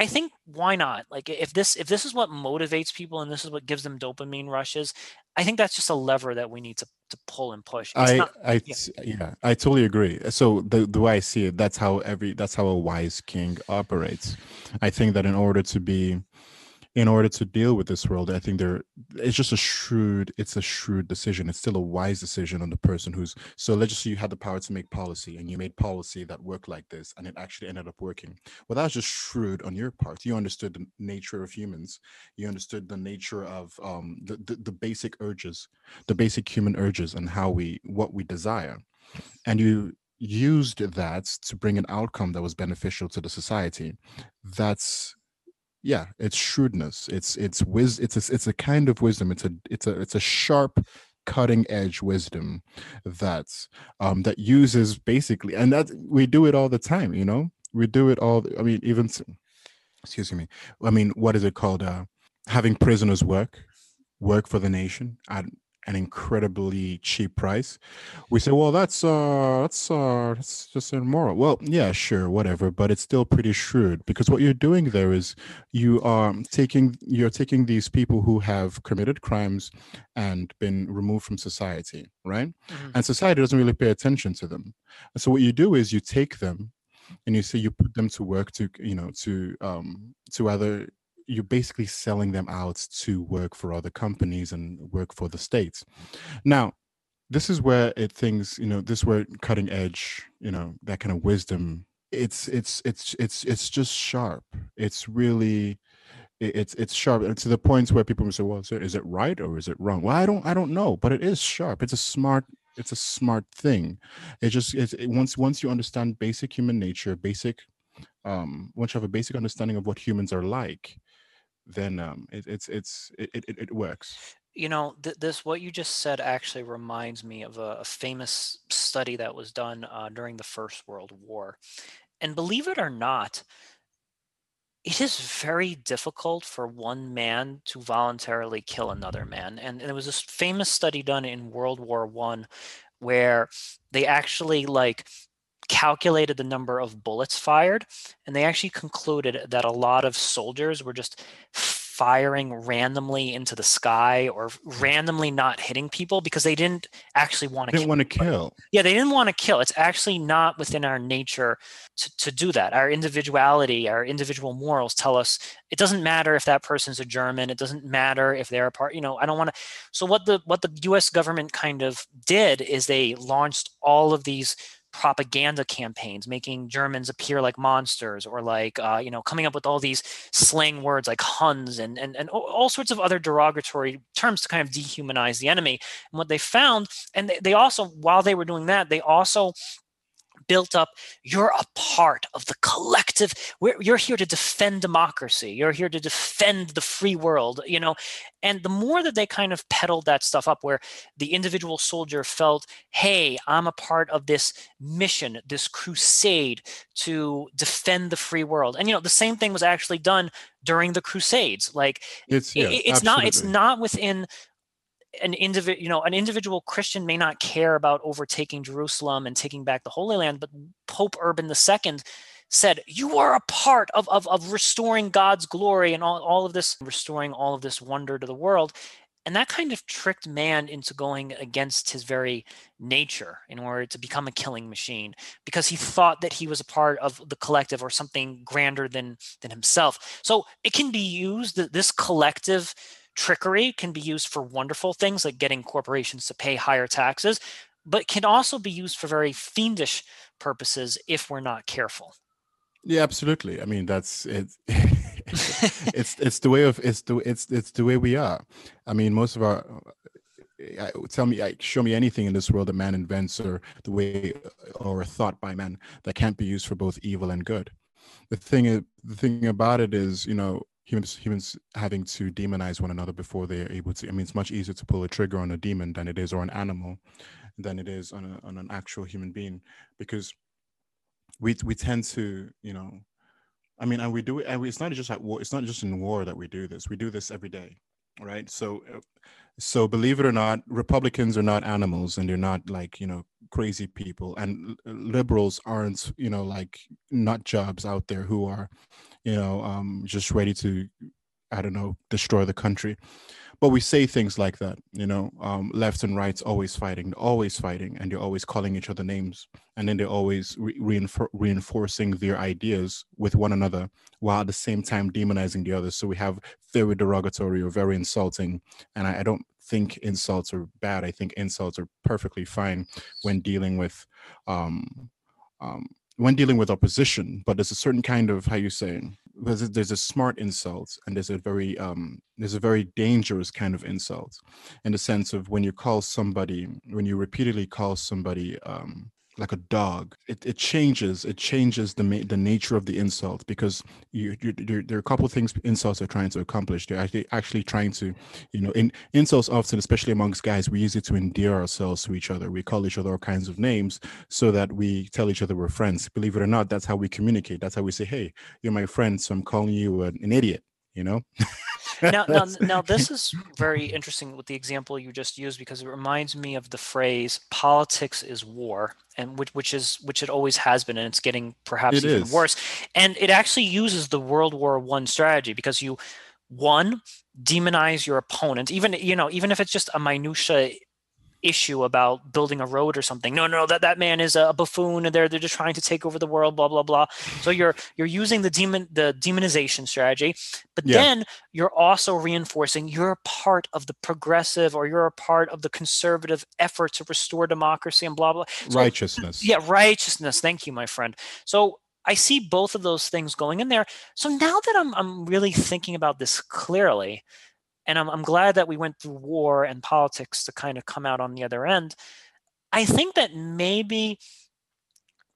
I think, why not? Like, if this if this is what motivates people and this is what gives them dopamine rushes, I think that's just a lever that we need to, to pull and push. It's I, not, I yeah. yeah, I totally agree. So the, the way I see it, that's how every that's how a wise king operates. I think that in order to be, in order to deal with this world, I think there it's just a shrewd, it's a shrewd decision. It's still a wise decision on the person who's, so let's just say you had the power to make policy and you made policy that worked like this and it actually ended up working. Well, that was just shrewd on your part. You understood the nature of humans. You understood the nature of um, the, the, the basic urges, the basic human urges and how we, what we desire. And you used that to bring an outcome that was beneficial to the society. That's, yeah, it's shrewdness. It's it's wis. It's a, it's a kind of wisdom. It's a it's a it's a sharp, cutting edge wisdom that's um, that uses basically, and that we do it all the time. You know, we do it all. I mean, even excuse me. I mean, what is it called? Uh, having prisoners work, work for the nation at an incredibly cheap price. We say, well, that's uh, that's uh, that's just immoral. Well, yeah, sure, whatever, but it's still pretty shrewd, because what you're doing there is you are taking you're taking these people who have committed crimes and been removed from society, right? Mm-hmm. And society doesn't really pay attention to them. And so what you do is you take them, and you say you put them to work to you know to um to either. You're basically selling them out to work for other companies and work for the states. Now, this is where it things, you know, this where cutting edge, you know, that kind of wisdom, it's, it's, it's, it's, it's just sharp. It's really, it's, it's sharp. And to the point where people will say, well, is it, is it right or is it wrong? Well, I don't, I don't know, but it is sharp. It's a smart, it's a smart thing. It just, it's, it, once, once you understand basic human nature, basic, um, once you have a basic understanding of what humans are like, then um, it, it's it's it, it it works. You know, th- this what you just said actually reminds me of a, a famous study that was done uh, during the First World War, and believe it or not, it is very difficult for one man to voluntarily kill another man. And, and there was this famous study done in World War One, where they actually like. calculated the number of bullets fired, and they actually concluded that a lot of soldiers were just firing randomly into the sky or randomly not hitting people because they didn't actually want to. They didn't want to kill. Yeah, they didn't want to kill. It's actually not within our nature to, to do that. Our individuality, our individual morals tell us it doesn't matter if that person's a German. It doesn't matter if they're a part. You know, I don't want to. So what the what the U S government kind of did is they launched all of these propaganda campaigns, making Germans appear like monsters, or like uh, you know, coming up with all these slang words like Huns and and and all sorts of other derogatory terms to kind of dehumanize the enemy. And what they found, and they, they also, while they were doing that, they also built up, you're a part of the collective. We're, you're here to defend democracy. You're here to defend the free world, you know. And the more that they kind of peddled that stuff up, where the individual soldier felt, hey, I'm a part of this mission, this crusade to defend the free world. And, you know, the same thing was actually done during the Crusades. Like, it's, yeah, it, it's not, it's not within an individual, you know, an individual Christian may not care about overtaking Jerusalem and taking back the Holy Land, but Pope Urban the Second said, you are a part of, of, of restoring God's glory and all, all of this, restoring all of this wonder to the world. And that kind of tricked man into going against his very nature in order to become a killing machine, because he thought that he was a part of the collective or something grander than, than himself. So it can be used, this collective trickery can be used for wonderful things like getting corporations to pay higher taxes, but can also be used for very fiendish purposes if we're not careful. Yeah, absolutely. I mean, that's it. it's it's the way of it's the it's it's the way we are. I mean, most of our tell me, show me anything in this world that man invents or the way or a thought by man that can't be used for both evil and good. The thing is, the thing about it is, you know. Humans, humans having to demonize one another before they are able to. I mean, it's much easier to pull a trigger on a demon than it is, or an animal, than it is on, a, on an actual human being, because we we tend to, you know, I mean, and we do it. And we, it's not just at war. It's not just in war that we do this. We do this every day, right? So, so believe it or not, Republicans are not animals, and they're not like, you know, crazy people, and liberals aren't, you know, like nut jobs out there who are, you know, um, just ready to, I don't know, destroy the country. But we say things like that, you know, um, left and right's always fighting, always fighting, and they're always calling each other names. And then they're always re- reinfor- reinforcing their ideas with one another, while at the same time demonizing the others. So we have very derogatory or very insulting. And I, I don't think insults are bad. I think insults are perfectly fine when dealing with, um, um, when dealing with opposition. But there's a certain kind of, how you say, there's a, there's a smart insult, and there's a very um, there's a very dangerous kind of insult, in the sense of when you call somebody, when you repeatedly call somebody um, like a dog, it, it changes it changes the ma- the nature of the insult, because you, you, there, there are a couple of things insults are trying to accomplish. They're actually, actually trying to, you know, in, insults often, especially amongst guys, we use it to endear ourselves to each other. We call each other all kinds of names so that we tell each other we're friends. Believe it or not, that's how we communicate. That's how we say, hey, you're my friend, so I'm calling you an, an idiot, you know? Now, now, now, this is very interesting with the example you just used, because it reminds me of the phrase "politics is war," and which, which is which it always has been, and it's getting perhaps it even is. worse. And it actually uses the World War One strategy, because you, one, demonize your opponent, even you know, even if it's just a minutia issue about building a road or something. No, no, that, that man is a buffoon, and they're they're just trying to take over the world, blah blah blah. So you're you're using the demon the demonization strategy, but yeah. then you're also reinforcing you're a part of the progressive, or you're a part of the conservative effort to restore democracy and blah blah. So, righteousness. Yeah, righteousness. Thank you, my friend. So I see both of those things going in there. So now that I'm I'm really thinking about this clearly, and I'm, I'm glad that we went through war and politics to kind of come out on the other end, I think that maybe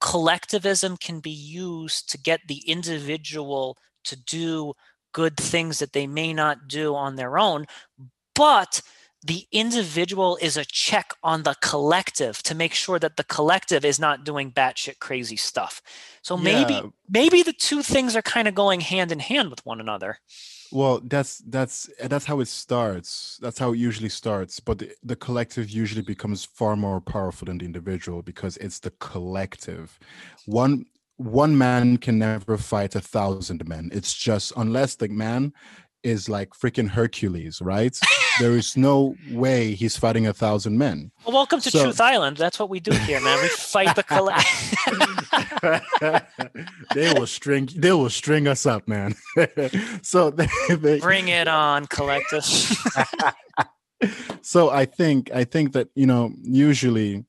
collectivism can be used to get the individual to do good things that they may not do on their own, but the individual is a check on the collective to make sure that the collective is not doing batshit crazy stuff. So maybe, yeah. maybe the two things are kind of going hand in hand with one another. Well, that's that's that's how it starts. That's how it usually starts. But the, the collective usually becomes far more powerful than the individual, because it's the collective. One one man can never fight a thousand men. It's just, unless the man is like freaking Hercules, right? There is no way he's fighting a thousand men. Well, welcome to so, Truth Island. That's what we do here, man. We fight the collective. They will string. They will string us up, man. So they, they, bring it on, collective. So I think I think that, you know, usually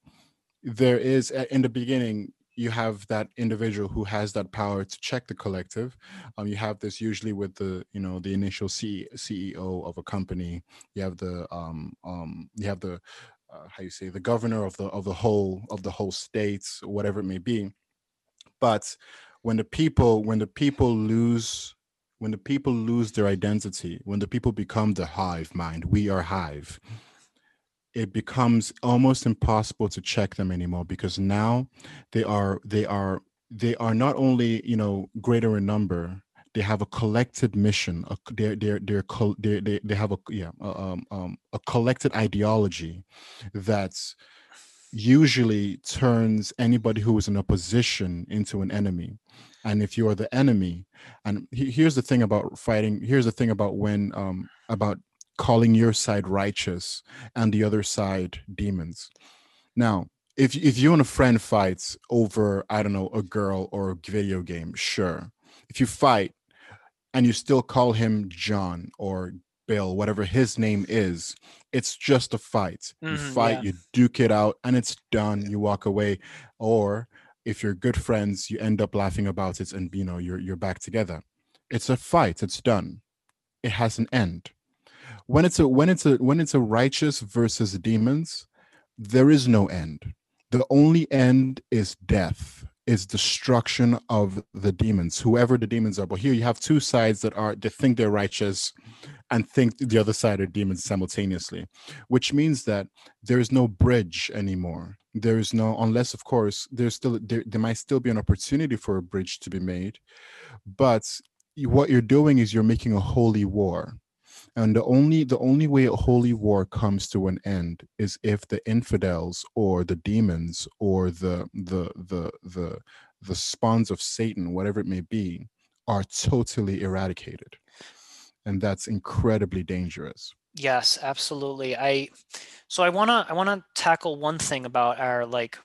there is, in the beginning, you have that individual who has that power to check the collective. Um, you have this usually with the, you know, the initial C E O of a company. You have the um, um, you have the uh, how you say the governor of the of the whole of the whole state, whatever it may be. But when the people when the people lose when the people lose their identity, when the people become the hive mind, we are hive. It becomes almost impossible to check them anymore, because now they are they are they are not only, you know, greater in number, they have a collected mission, a, they're, they're, they're, they're, they they have a yeah um, um, a collected ideology that usually turns anybody who is in opposition into an enemy. And if you are the enemy, and here's the thing about fighting, here's the thing about when um, about calling your side righteous and the other side demons. Now, if if you and a friend fights over, I don't know, a girl or a video game, sure. If you fight and you still call him John or Bill, whatever his name is, it's just a fight. Mm, you fight, yeah. you duke it out, and it's done. You walk away. Or if you're good friends, you end up laughing about it, and, you know, you're you're back together. It's a fight. It's done. It has an end. When it's a when it's a when it's a righteous versus demons, there is no end. The only end is death, is destruction of the demons, whoever the demons are. But here you have two sides that are that think they're righteous and think the other side are demons simultaneously, which means that there is no bridge anymore. There is no, unless of course there's still there, there might still be an opportunity for a bridge to be made, but what you're doing is you're making a holy war. And the only the only way a holy war comes to an end is if the infidels or the demons or the the the the the spawns of Satan, whatever it may be, are totally eradicated. And that's incredibly dangerous. Yes, absolutely. I so I wanna I wanna tackle one thing about our, like,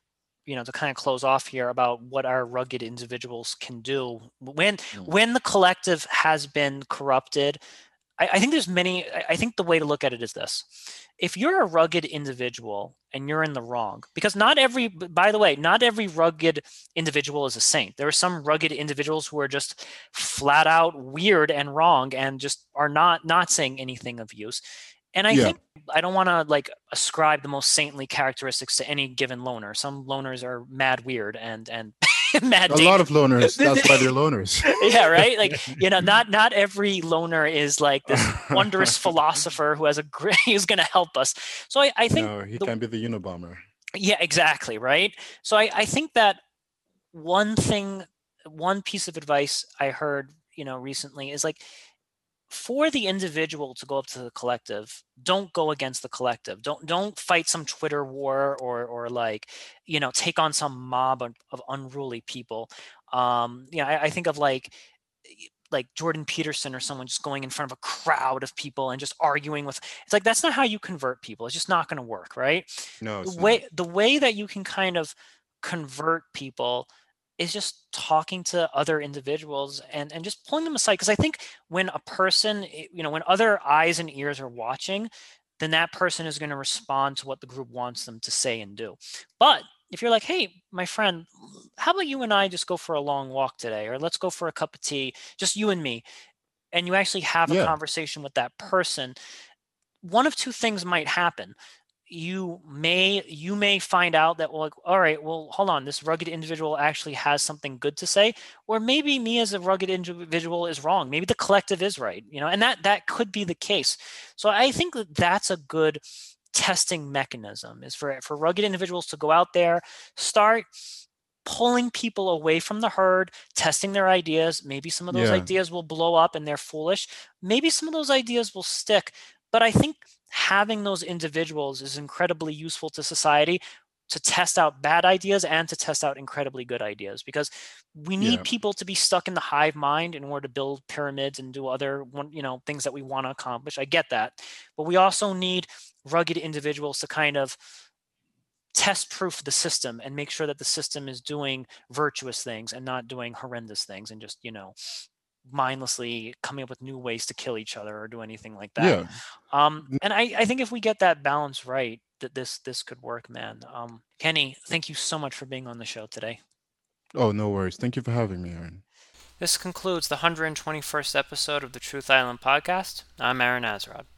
you know, to kind of close off here, about what our rugged individuals can do when mm. when the collective has been corrupted. I, I think there's many. I, I think the way to look at it is this: if you're a rugged individual and you're in the wrong, because not every, by the way, not every rugged individual is a saint. There are some rugged individuals who are just flat out weird and wrong and just are not not saying anything of use. And I yeah. think I don't want to, like, ascribe the most saintly characteristics to any given loner. Some loners are mad weird and and mad. A deep. lot of loners. That's why they're loners. Yeah, right. Like, you know, not not every loner is like this wondrous philosopher who has a great, who's going to help us. So I, I think no, he the, can be the Unabomber. Yeah, exactly. Right. So I, I think that one thing, one piece of advice I heard, you know, recently is, like, for the individual to go up to the collective, don't go against the collective. Don't don't fight some Twitter war or or like, you know, take on some mob of, of unruly people. Um, yeah, I, I think of like like Jordan Peterson or someone just going in front of a crowd of people and just arguing with. It's like, that's not how you convert people. It's just not going to work, right? No. The way the way that you can kind of convert people is just talking to other individuals and, and just pulling them aside. Because I think when a person, you know, when other eyes and ears are watching, then that person is going to respond to what the group wants them to say and do. But if you're like, hey, my friend, how about you and I just go for a long walk today? Or let's go for a cup of tea, just you and me. And you actually have a yeah. conversation with that person. One of two things might happen. You may you may find out that, well, like, all right, well, hold on, this rugged individual actually has something good to say, or maybe me as a rugged individual is wrong. Maybe the collective is right, you know, and that that could be the case. So I think that that's a good testing mechanism, is for for rugged individuals to go out there, start pulling people away from the herd, testing their ideas. Maybe some of those yeah. ideas will blow up and they're foolish. Maybe some of those ideas will stick. But I think having those individuals is incredibly useful to society, to test out bad ideas and to test out incredibly good ideas, because we need yeah. people to be stuck in the hive mind in order to build pyramids and do other, you know, things that we want to accomplish. I get that. But we also need rugged individuals to kind of test proof the system and make sure that the system is doing virtuous things and not doing horrendous things and just, you know, mindlessly coming up with new ways to kill each other or do anything like that. Yeah. Um, and I, I think if we get that balance right, that this this could work, man. Um, Kenny, thank you so much for being on the show today. Oh, no worries. Thank you for having me, Aaron. This concludes the one hundred twenty-first episode of the Truth Island podcast. I'm Aaron Azrod.